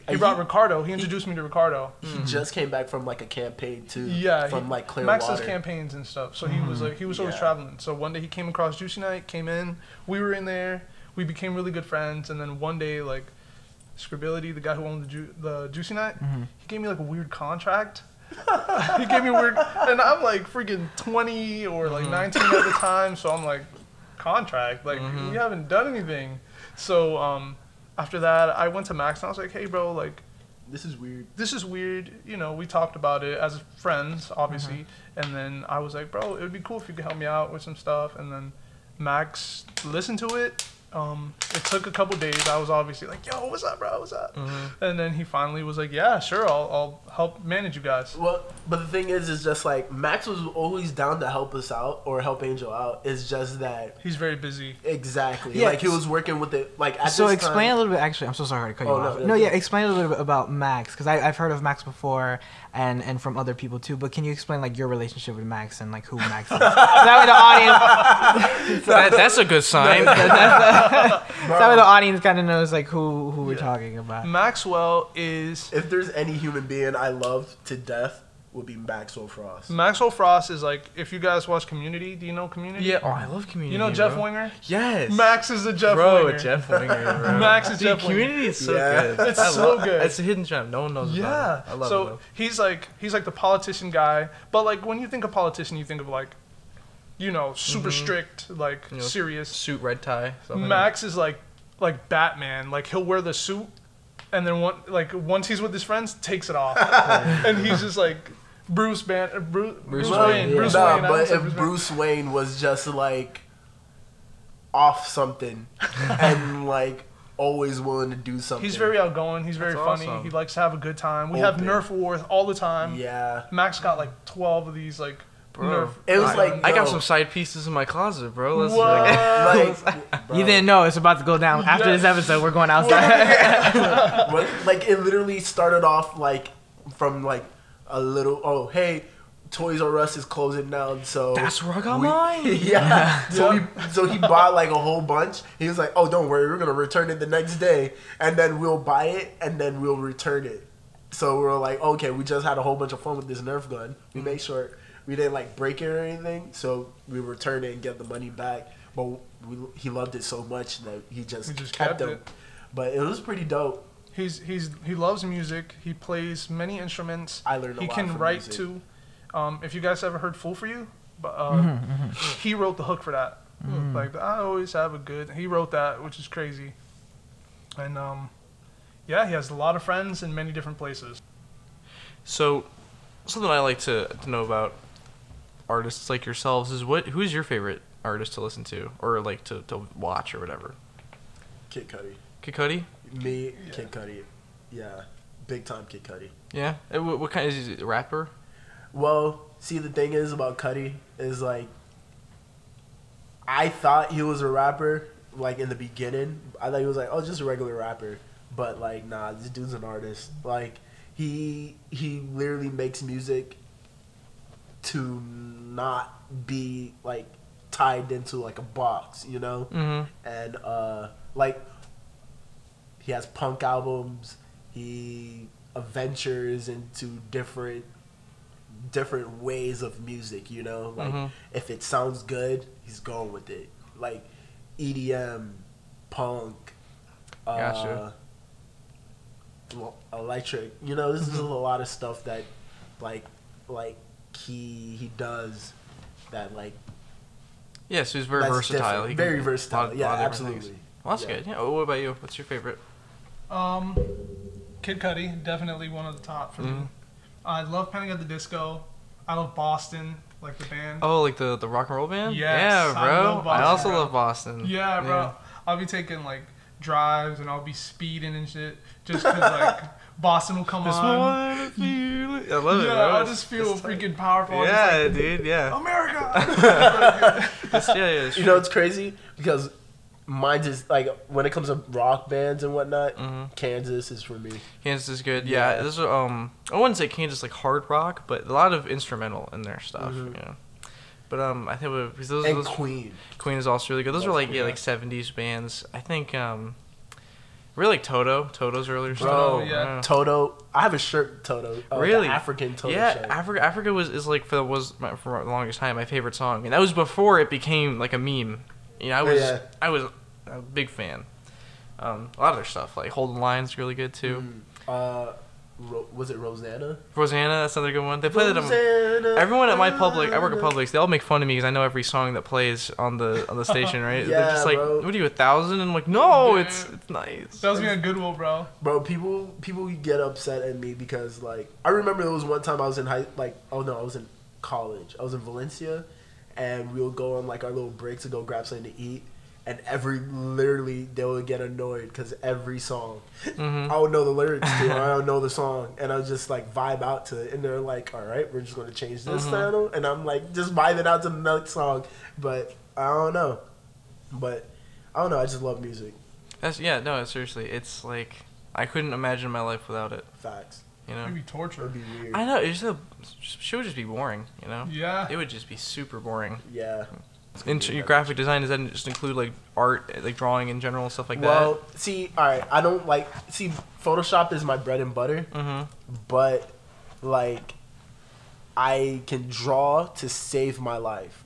He brought Ricardo. He introduced me to Ricardo. He just came back from like a campaign too. Yeah, from like Clearwater. Max's campaigns and stuff. So he was always traveling. So one day he came across Juicy Night, came in. We were in there. We became really good friends. And then one day, like, Scribility, the guy who owned the Juicy Night, he gave me like a weird contract. He gave me a weird, and I'm like freaking 20 or like 19 at the time. So I'm like, contract? Like, you haven't done anything. So after that, I went to Max, and I was like, hey, bro, like... This is weird. You know, we talked about it as friends, obviously. And then I was like, bro, it would be cool if you could help me out with some stuff. And then Max listened to it. It took a couple days. I was obviously like, yo, what's up, bro? What's up? And then he finally was like, yeah, sure, I'll help manage you guys. Well, but the thing is just like, Max was always down to help us out or help Angel out. It's just that he's very busy. Exactly. Yeah. Like, he was working with it. Like, at so this explain time, a little bit. Actually, I'm so sorry to cut you off. No, yeah, explain a little bit about Max, because I've heard of Max before and from other people too. But can you explain like your relationship with Max and like who Max is? So that way the audience. That's a good sign. So the audience kind of knows like who we're talking about. Maxwell is... If there's any human being I love to death, would be Maxwell Frost. Maxwell Frost is like, if you guys watch Community, do you know Community? Yeah, oh, I love Community. You know Jeff Winger? Yes. Max is a Jeff Winger. Bro, Jeff Winger, bro. Max is Jeff Winger. Community is so good. It's so good. It's a hidden gem. No one knows about it. I love it. So he's like the politician guy, but like when you think of politician, you think of like, you know, super strict, like serious. Suit, red tie. Something. Max is like Batman. Like he'll wear the suit and then once he's with his friends, takes it off. And he's just like... Bruce Wayne. Yeah. Bruce Wayne was just like off something and like always willing to do something. He's very outgoing. He's very funny. Awesome. He likes to have a good time. We have Nerf wars all the time. Yeah. Max got like 12 of these like Nerf. It was like I got some side pieces in my closet, bro. Bro. You didn't know it's about to go down. After this episode, we're going outside. Like it literally started off like from like a little, oh, hey, Toys R Us is closing down, so... That's where I got mine! Yeah. So he bought, like, a whole bunch. He was like, oh, don't worry, we're going to return it the next day, and then we'll buy it, and then we'll return it. So we were like, okay, we just had a whole bunch of fun with this Nerf gun. We made sure we didn't, like, break it or anything, so we returned it and get the money back. But he loved it so much that he just kept it. But it was pretty dope. He loves music. He plays many instruments. I learned a lot from music. He can write too. If you guys ever heard "Fool For You," he wrote the hook for that. Mm-hmm. Like I always have a good. He wrote that, which is crazy. And he has a lot of friends in many different places. So, something I like to know about artists like yourselves is who's your favorite artist to listen to or like to watch or whatever. Kid Cudi. Kid Cudi. Me, yeah. Kid Cudi. Yeah. Big time Kid Cudi. Yeah? What kind is he? A rapper? Well, see, the thing is about Cudi is, like, I thought he was a rapper, like, in the beginning. I thought he was, like, oh, just a regular rapper. But, like, nah, this dude's an artist. Like, he literally makes music to not be, like, tied into, like, a box, you know? Mm-hmm. And, like... He has punk albums. He ventures into different ways of music, you know? Like, if it sounds good, he's going with it. Like, EDM, punk, gotcha. Electric. You know, this is a lot of stuff that, like he does that, like... Yeah, so he's very versatile. Very versatile. Yeah, absolutely. Things. Well, that's good. Yeah. What about you? What's your favorite? Kid Cudi, definitely one of the top for me. I love Panic at the Disco. I love Boston, like the band. Oh, like the rock and roll band? Yes, yeah, bro. I also love Boston. Yeah, bro. Yeah. I'll be taking like drives and I'll be speeding and shit just because like Boston will come on. I love it, bro. Yeah, I just feel freaking powerful. Yeah, like, dude. Yeah. America. It's you know, it's crazy because. Mine just like when it comes to rock bands and whatnot, Kansas is for me. Kansas is good, yeah. This is I wouldn't say Kansas like hard rock, but a lot of instrumental in their stuff, you know. But I think those Queen is also really good. Those are like like 70s bands. I think really like Toto's earlier stuff. Oh yeah, Toto. I have a shirt Toto. Oh, really, the African Toto. Yeah, shirt. Africa was like for the longest time my favorite song, and that was before it became like a meme. You know, I was a big fan. A lot of their stuff, like Holding Line's really good too. Was it Rosanna? Rosanna, that's another good one. They play that. Everyone at my Publix, I work at Publix. They all make fun of me because I know every song that plays on the station, right? Yeah, they're just like, bro. What are you, 1,000? And I'm like, no, it's nice. That was being a Goodwill, bro. Bro, people get upset at me because like I remember there was one time I was in I was in college. I was in Valencia. And we would go on like our little breaks to go grab something to eat, and literally they would get annoyed because every song I would know the lyrics to, or I would know the song, and I would just like vibe out to it. And they're like, "All right, we're just going to change this title," and I'm like, just vibing out to the next song. But I don't know. I just love music. Seriously, it's like I couldn't imagine my life without it. Facts. You know? It'd be torture. It'd be weird. I know. It would just be boring, you know? Yeah. It would just be super boring. Yeah. And your graphic design, does that just include like art, like drawing in general and stuff like that? Well, see, all right, I don't like, see, Photoshop is my bread and butter, but like I can draw to save my life,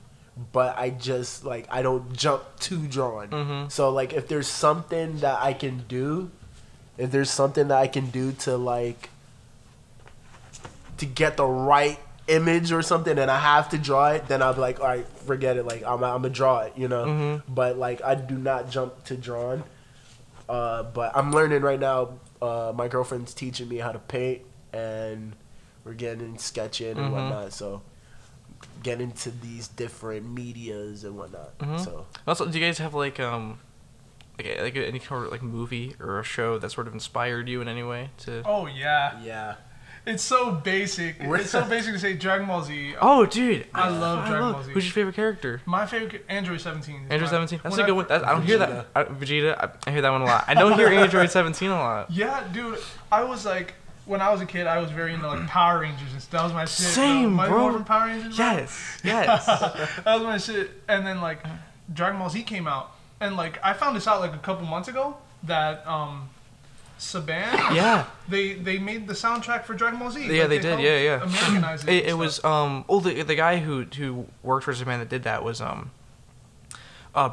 but I just like, I don't jump to drawing. So like if there's something that I can do, if there's something that I can do to like, to get the right image or something and I have to draw it, then I'll be like, all right, forget it, like I'm gonna draw it, you know. But like I do not jump to drawing, but I'm learning right now. My girlfriend's teaching me how to paint and we're getting in sketching and whatnot, so get into these different medias and whatnot. So also, do you guys have like any kind of like movie or a show that sort of inspired you in any way to... Oh yeah It's so basic. It's so basic to say Dragon Ball Z. Oh, dude. I love Dragon Ball Z. Who's your favorite character? My favorite, Android 17. Android 17? That's a good one. I don't hear that. Vegeta, I hear that one a lot. I don't hear Android 17 a lot. Yeah, dude. I was like, when I was a kid, I was very into like Power Rangers and stuff. That was my shit. Same, bro. My Modern Power Rangers? Yes. That was my shit. And then like Dragon Ball Z came out. And like, I found this out like a couple months ago that... Saban? Yeah. They made the soundtrack for Dragon Ball Z. Yeah, like they did. Yeah. Americanized it. It was the guy who worked for Saban that did that was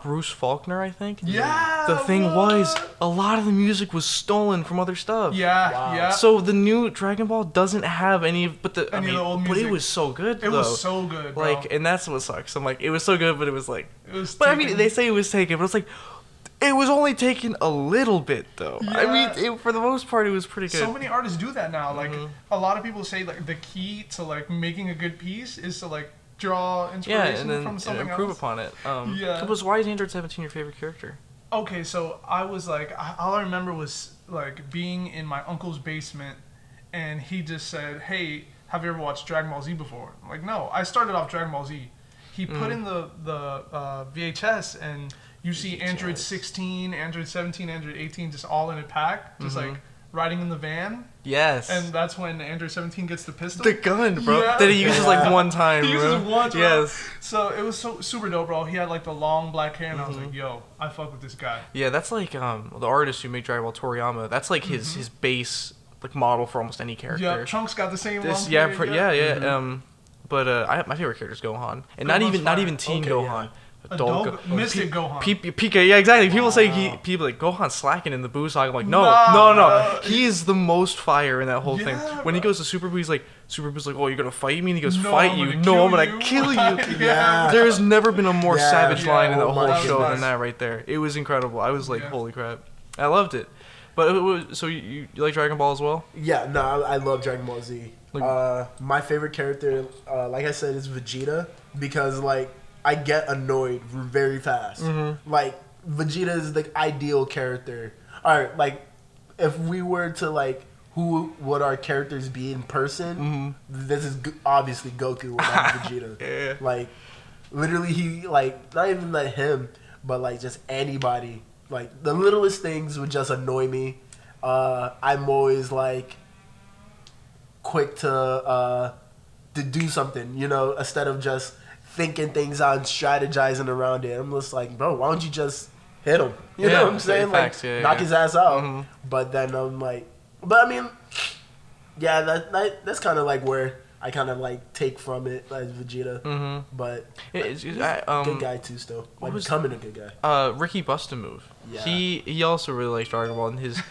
Bruce Faulkner, I think. Yeah. The thing was, a lot of the music was stolen from other stuff. Yeah. Wow. Yeah. So the new Dragon Ball doesn't have any, but the any of the old music. But it was so good. It was so good, bro. Like, and that's what sucks. I'm like, it was so good, but it was like, it was. But taken. I mean, they say it was taken, but it's like, it was only taken a little bit, though. Yeah. I mean, for the most part, it was pretty good. So many artists do that now. Like, a lot of people say, like, the key to, like, making a good piece is to, like, draw inspiration from something and improve else. Upon it. But why is Android 17 your favorite character? Okay, so I was, like, all I remember was, like, being in my uncle's basement, and he just said, hey, have you ever watched Dragon Ball Z before? I'm like, no. I started off Dragon Ball Z. He put in the VHS, and... You see Android 16, Android 17, Android 18, just all in a pack, just like riding in the van. Yes. And that's when Android 17 gets the pistol. The gun, bro. Yeah. That he uses like one time. He uses it once. Yes. So it was so super dope, bro. He had like the long black hair, and I was like, yo, I fuck with this guy. Yeah, that's like the artist who made Dragon Ball, Toriyama. That's like his base like model for almost any character. Yeah, Trunks got the same long hair. Yeah. But my favorite character is Gohan, and Gohan's not even Teen Gohan. Yeah. Adult Mystic Gohan. PK, yeah, exactly. People say people like Gohan's slacking in the boo saga. I'm like, no. He is the most fire in that whole thing. When he goes to Super Boo, he's like, oh, you're gonna fight me? And he goes, fight you? No, I'm gonna kill you. Yeah. There has never been a more savage line in the whole show than that right there. It was incredible. I was like, holy crap, I loved it. But so you like Dragon Ball as well? Yeah, no, I love Dragon Ball Z. Like, my favorite character, like I said, is Vegeta, because like, I get annoyed very fast. Like, Vegeta is the ideal character. All right, like, if we were to, like, who would our characters be in person, this is obviously Goku without Vegeta. Yeah. Like, literally, he, like, not even like him, but, like, just anybody. Like, the littlest things would just annoy me. I'm always, like, quick to do something, you know, instead of just... thinking things out and strategizing around it. I'm just like, bro, why don't you just hit him? You know what I'm saying? Like, knock his ass out. But then I'm like, but I mean, yeah, that's kind of like where I kind of like take from it, like Vegeta. But he's good guy too, still. Like, becoming a good guy. Ricky bust a move. Yeah. He also really likes Dragon Ball, and his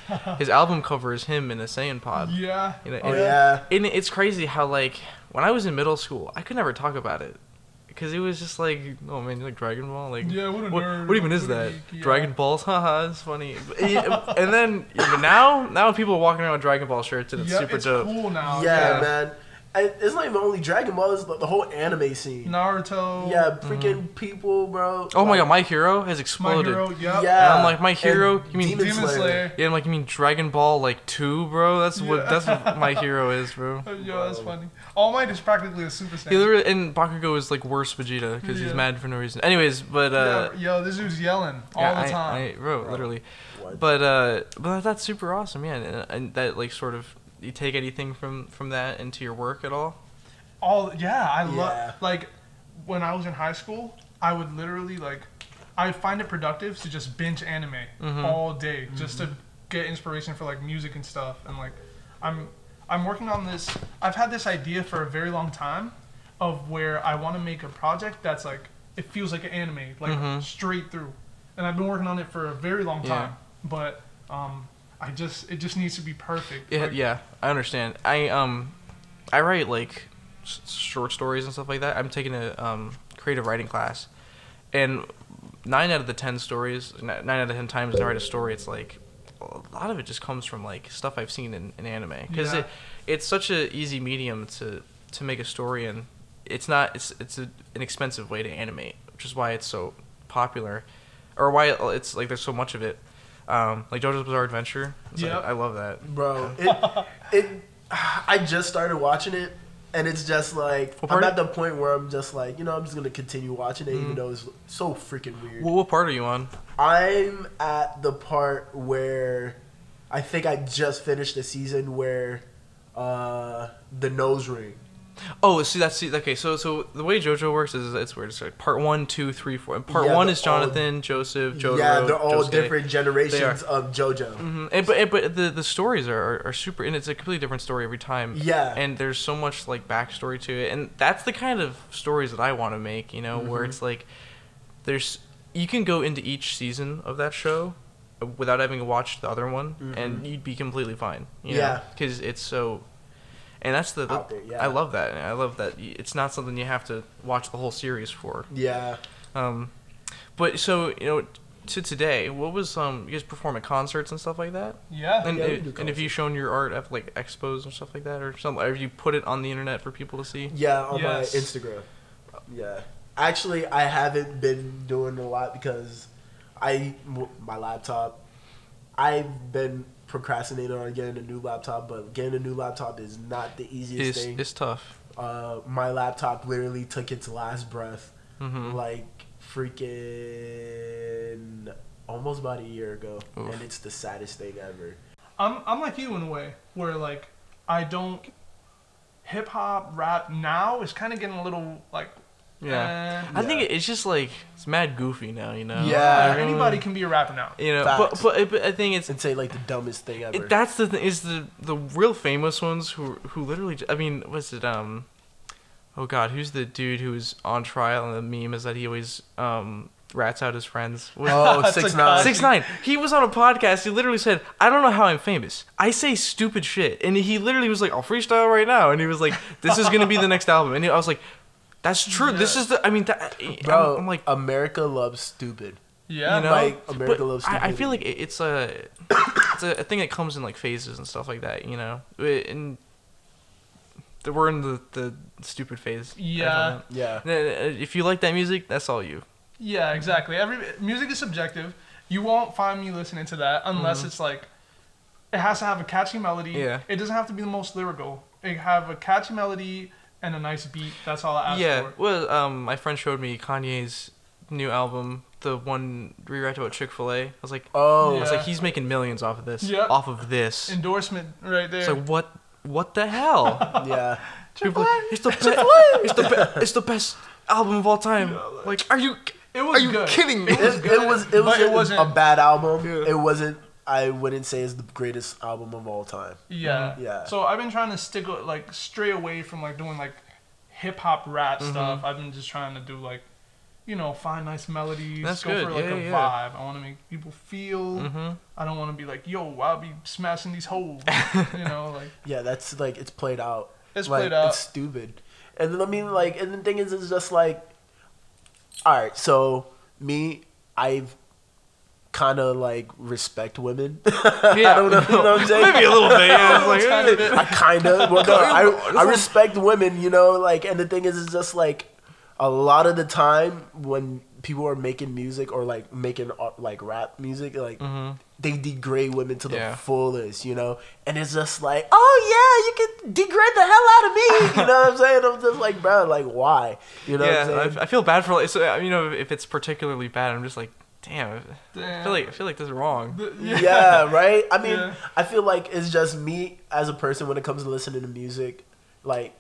album cover is him in a Saiyan pod. Yeah. You know, and it's crazy how like when I was in middle school, I could never talk about it. Because it was just like, oh man, you like Dragon Ball? Like, yeah, what a nerd. What even is that? Yeah. Dragon Balls? Haha, it's funny. And then now people are walking around with Dragon Ball shirts, and it's super dope. It's cool now. Yeah, man. It's not even only Dragon Ball, it's the whole anime scene. Naruto. Yeah, freaking people, bro. Oh my god, My Hero has exploded. My Hero, yeah. And I'm like, My Hero? And you mean Demon Slayer? Yeah, I'm like, you mean Dragon Ball, like, 2, bro? That's what My Hero is, bro. Yo, that's funny. All Might is practically a Super Saiyan. And Bakugo is, like, worse Vegeta, because he's mad for no reason. Anyways, but... yo, this dude's yelling all the time. Bro, literally. What? But that's super awesome, yeah. And that, like, sort of... You take anything from that into your work at all? I love, like, when I was in high school, I would literally like, I find it productive to just binge anime all day just to get inspiration for like music and stuff. And like, I'm working on this. I've had this idea for a very long time of where I want to make a project that's like, it feels like an anime, like straight through. And I've been working on it for a very long time, but it just needs to be perfect. Yeah, like, yeah, I understand. I write like short stories and stuff like that. I'm taking a creative writing class, and 9 out of 10 times when I write a story, it's like a lot of it just comes from like stuff I've seen in anime, because it's such an easy medium to make a story, and it's an expensive way to animate, which is why it's so popular, or why it's like there's so much of it. Like JoJo's Bizarre Adventure, I love that, bro. I just started watching it, and it's just like I'm at the point where I'm just like, I'm just gonna continue watching it, even though it's so freaking weird. Well, what part are you on? I'm at the part where I think I just finished the season where the nose ring. Oh, see, okay. So the way JoJo works is it's weird. It's like part 1, 2, 3, 4. And part one is Jonathan, Joseph, Jotaro. Yeah, they're all Josuke. Different generations of JoJo. Mm-hmm. But the stories are super, and it's a completely different story every time. Yeah, and there's so much like backstory to it, and that's the kind of stories that I want to make. Where it's like there's, you can go into each season of that show without having watched the other one, and you'd be completely fine. Because it's so. And that's the out there, I love that. I love that it's not something you have to watch the whole series for. Yeah. But so to today, what was you guys perform at concerts and stuff like that? Yeah. And have you shown your art at like expos and stuff like that, or something? Or have you put it on the internet for people to see? Yeah, on my Instagram. Yeah. Actually, I haven't been doing a lot because my laptop. I've been procrastinating on getting a new laptop, but getting a new laptop is not the easiest thing. It's tough. My laptop literally took its last breath like freaking almost about a year ago. Oof. And it's the saddest thing ever. I'm like you in a way where like I don't, hip hop, rap now is kind of getting a little like I think it's just like it's mad goofy now, Yeah, like, anybody can be a rapper now, Facts. But I think it's and say like the dumbest thing ever. That's the thing is the real famous ones who literally. I mean, what's it? Oh God, who's the dude who was on trial and the meme is that he always rats out his friends? Oh, 6ix9ine. 6ix9ine. He was on a podcast. He literally said, "I don't know how I'm famous. I say stupid shit," and he literally was like, "I'll freestyle right now," and he was like, "This is gonna be the next album," and I was like. That's true. Yeah. This is the... I mean, that, bro, I'm like... America loves stupid. Yeah. Like, America loves stupid. I feel like it's a thing that comes in, like, phases and stuff like that, And we're in the stupid phase. Yeah. Yeah. If you like that music, that's all you. Yeah, exactly. Music is subjective. You won't find me listening to that unless it's, like... It has to have a catchy melody. Yeah. It doesn't have to be the most lyrical. It have a catchy melody... And a nice beat. That's all I asked for. Yeah. Well, my friend showed me Kanye's new album, the one where he rapped about Chick-fil-A. I was like, oh, it's like he's making millions off of this. Yep. Off of this endorsement right there. It's like what the hell? Yeah. Chick-fil-A. It's the best album of all time. Yeah, like, are you good. Kidding me? It wasn't a bad album. Yeah. It wasn't. I wouldn't say it's the greatest album of all time. Yeah. Yeah. So I've been trying to stray away from like doing like hip hop rap stuff. I've been just trying to do like, find nice melodies. That's go good. For like a vibe. I want to make people feel. I don't want to be like, yo, I'll be smashing these holes. Like. Yeah, that's like it's played out. It's like, played out. It's stupid. And I mean, like, and the thing is, it's just like, all right. So I've kind of like respect women. Yeah. I don't know what I'm saying. Maybe a little bit. Yeah. I respect women, like, and the thing is, it's just like a lot of the time when people are making music or like making like rap music, like they degrade women to the fullest, and it's just like, oh yeah, you can degrade the hell out of me. You know what I'm saying? I'm just like, bro, like why? You know what I'm saying? I feel bad for like, so, if it's particularly bad, I'm just like, damn. I feel like this is wrong. Yeah, right? I mean, I feel like it's just me as a person when it comes to listening to music. Like,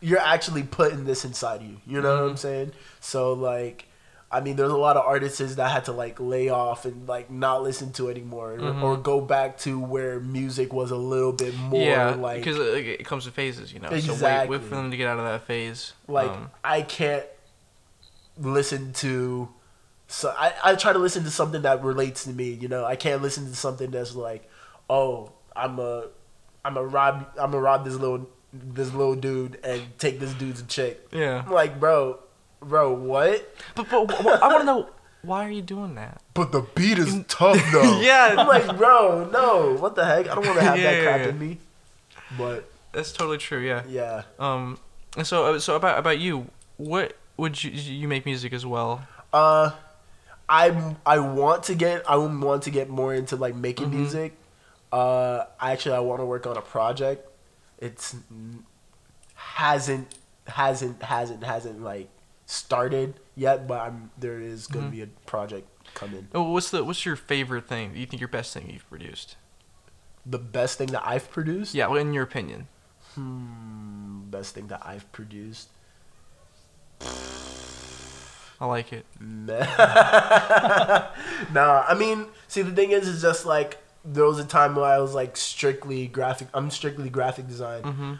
you're actually putting this inside you. You know what I'm saying? So, like, I mean, there's a lot of artists that had to, like, lay off and, like, not listen to it anymore or go back to where music was a little bit more, like... because it comes to phases, you know? Exactly. So wait for them to get out of that phase. Like, I can't listen to... So I try to listen to something that relates to me, you know? I can't listen to something that's like, oh, I'm a rob this little dude and take this dude's chick. Yeah. I'm like, bro, what? But I want to know, why are you doing that? But the beat is tough, though. Yeah. I'm like, bro, no, what the heck? I don't want to have that crap in me. But that's totally true. Yeah. Yeah. And so about you, what would you make music as well? I want to get more into, like, making music. Actually, I want to work on a project. It's hasn't like started yet, but there is going to be a project coming. Oh, what's your favorite thing? You think your best thing you've produced? The best thing that I've produced? Yeah, well, in your opinion. Best thing that I've produced. I like it. Nah, I mean, see, the thing is just like, there was a time where I was like strictly graphic design.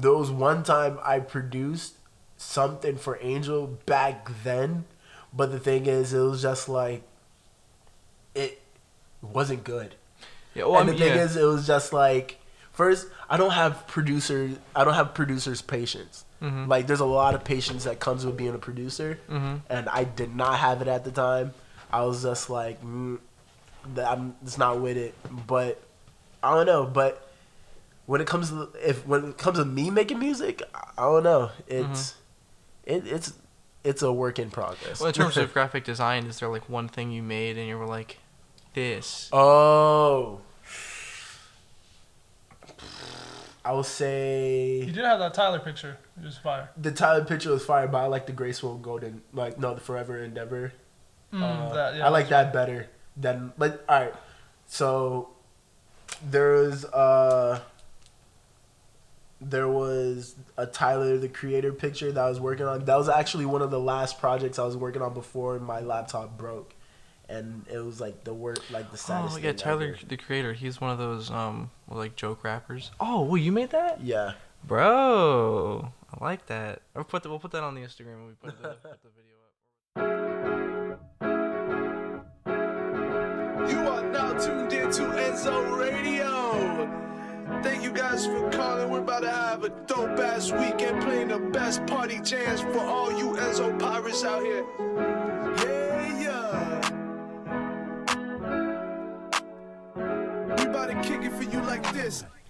There was one time I produced something for Angel back then, but the thing is, it was just like, it wasn't good. Yeah, well, and the thing is, it was just like, first, I don't have producers' patience. Like, there's a lot of patience that comes with being a producer, and I did not have it at the time. I was just like, it's not with it. But I don't know. But when it comes to me making music, I don't know. It's a work in progress. Well, in terms of graphic design, is there like one thing you made and you were like, this? Oh. I will say... You did have that Tyler picture. It was fire. The Tyler picture was fire, but I like the Graceful Golden... Like, no, the Forever Endeavor. I like that better than... But, all right. So, there was a Tyler the Creator picture that I was working on. That was actually one of the last projects I was working on before my laptop broke. And it was like the saddest thing. Oh yeah, Tyler the Creator. He's one of those like joke rappers. Oh, well, you made that? Yeah, bro, I like that. We'll put that on the Instagram when we put the video up. You are now tuned in to Enso Radio. Thank you guys for calling. We're about to have a dope ass weekend playing the best party jams for all you Enso pirates out here.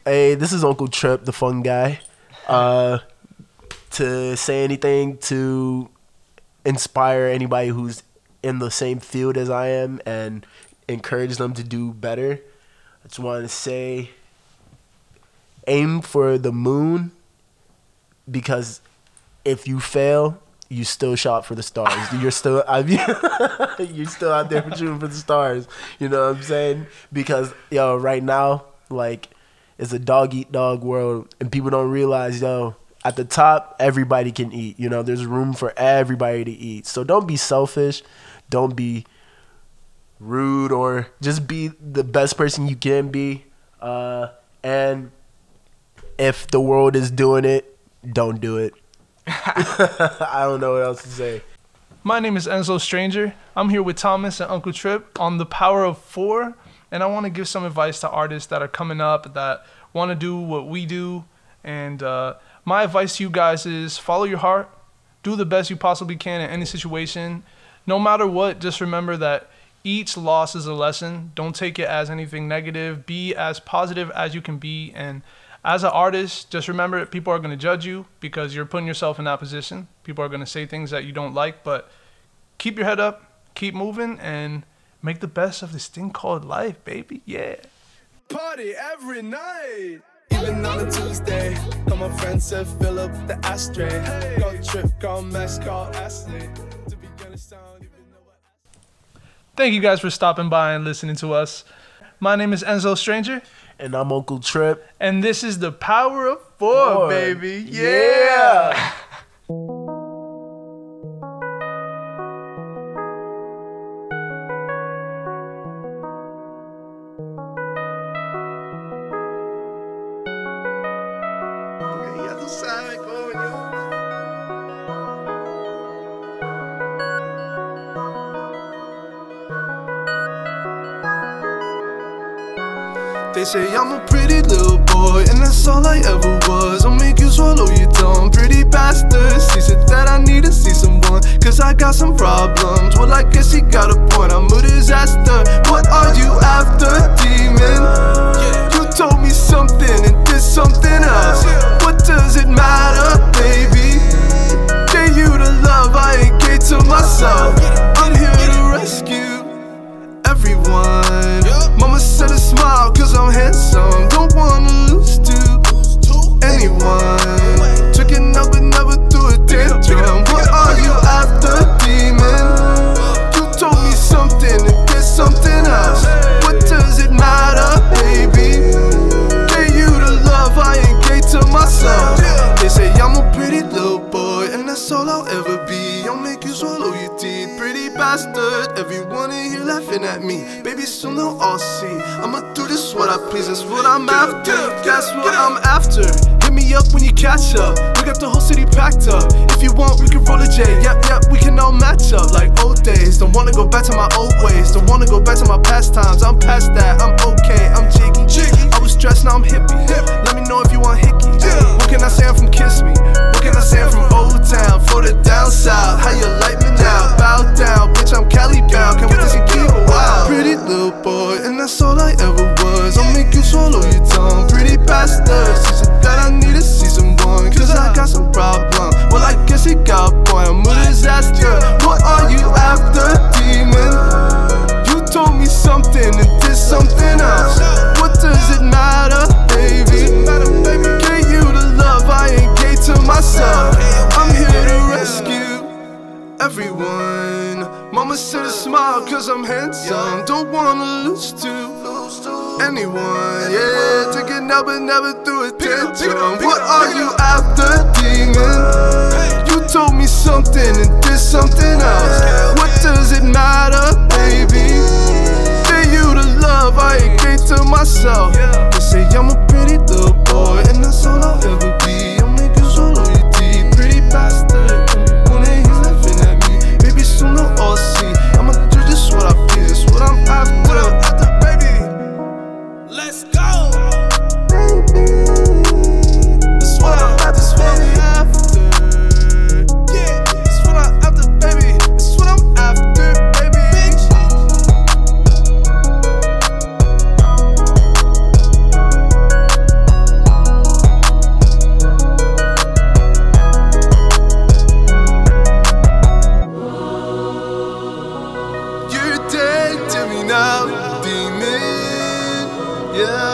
Hey, this is Uncle Tripp, the fun guy. To say anything to inspire anybody who's in the same field as I am and encourage them to do better, I just want to say, aim for the moon, because if you fail, you still shot for the stars. You're still out there shooting for the stars. You know what I'm saying? Because, yo, right now, like, it's a dog eat dog world, and people don't realize, yo, at the top, everybody can eat. You know, there's room for everybody to eat. So don't be selfish, don't be rude, or just be the best person you can be. And if the world is doing it, don't do it. I don't know what else to say. My name is Enso Stranger. I'm here with Thomas and Uncle Tripp on The Power of Four. And I want to give some advice to artists that are coming up that want to do what we do. And my advice to you guys is follow your heart. Do the best you possibly can in any situation. No matter what, just remember that each loss is a lesson. Don't take it as anything negative. Be as positive as you can be. And as an artist, just remember people are going to judge you because you're putting yourself in that position. People are going to say things that you don't like. But keep your head up. Keep moving. And... make the best of this thing called life, baby. Yeah. Party every night. Even on a Tuesday. Got my friend Sir Philip, the ashtray. Hey. Go Trip, go Max, call Ashley. To be honest, thank you guys for stopping by and listening to us. My name is Enso Stranger. And I'm Uncle Tripp. And this is the Power of Four. Baby. Yeah. They say I'm a pretty little boy, and that's all I ever was. I'll make you swallow your tongue, pretty bastard. She said that I need to see someone, cause I got some problems. Well, I guess she got a point, I'm a disaster. What are you after, demon? You told me something and did something else. What does it matter, baby? Gave you the love I ain't gave to myself. I'm here to rescue everyone. Mama said a smile cause I'm handsome. Don't wanna lose to anyone. Took it up and never threw a tantrum. What are you after, demon? You told me something and did something else. What does it matter, baby? Gave you the love I ain't gave to myself. They say I'm a pretty little boy, and that's all I'll ever be. I'll make you swallow your teeth, pretty bastard. Everyone in here laughing at me. Baby, soon they'll all see I'ma do this what I please, that's what I'm after. That's what I'm after. Hit me up when you catch up. We got the whole city packed up. If you want, we can roll a J. Yep, we can all match up like old days. Don't wanna go back to my old ways. Don't wanna go back to my past times. I'm past that, I'm okay, I'm jiggy. I was stressed, now I'm hippie. Let me know if you want hickey. What can I say? I'm from Kiss Me. What can I say? I'm from Old Town, for the down south. How you like me now? Bow down, bitch, I'm Cali bound. Come with this and keep a while. Pretty little boy, and that's all I ever was. I'll make you swallow your tongue, pretty bastard. She said that I need to see someone, cause I got some problem. Well, I guess it got a point, I'm a disaster. What are you after, demon? You told me something and did something else. What does it matter, baby? Gave you the love I ain't gave to myself. I'm here to rescue everyone. Mama said a smile cause I'm handsome. Don't wanna lose to anyone. Yeah, took it now but never threw a tantrum. What are you after, demon? You told me something and did something else. What does it matter, baby? You the love I ain't gave to myself. They say I'm a pretty little boy, and that's all I'll ever be. I'll make you swallow your teeth, pretty bastard. When they hear laughing at me, baby, soon they'll all see I'ma do this what I please, it's what I'm after. What I'm after, baby. Let's go, baby. That's what I'm after, that's what I'm after. Yeah, that's what I'm after, baby. That's what I'm after. Yeah.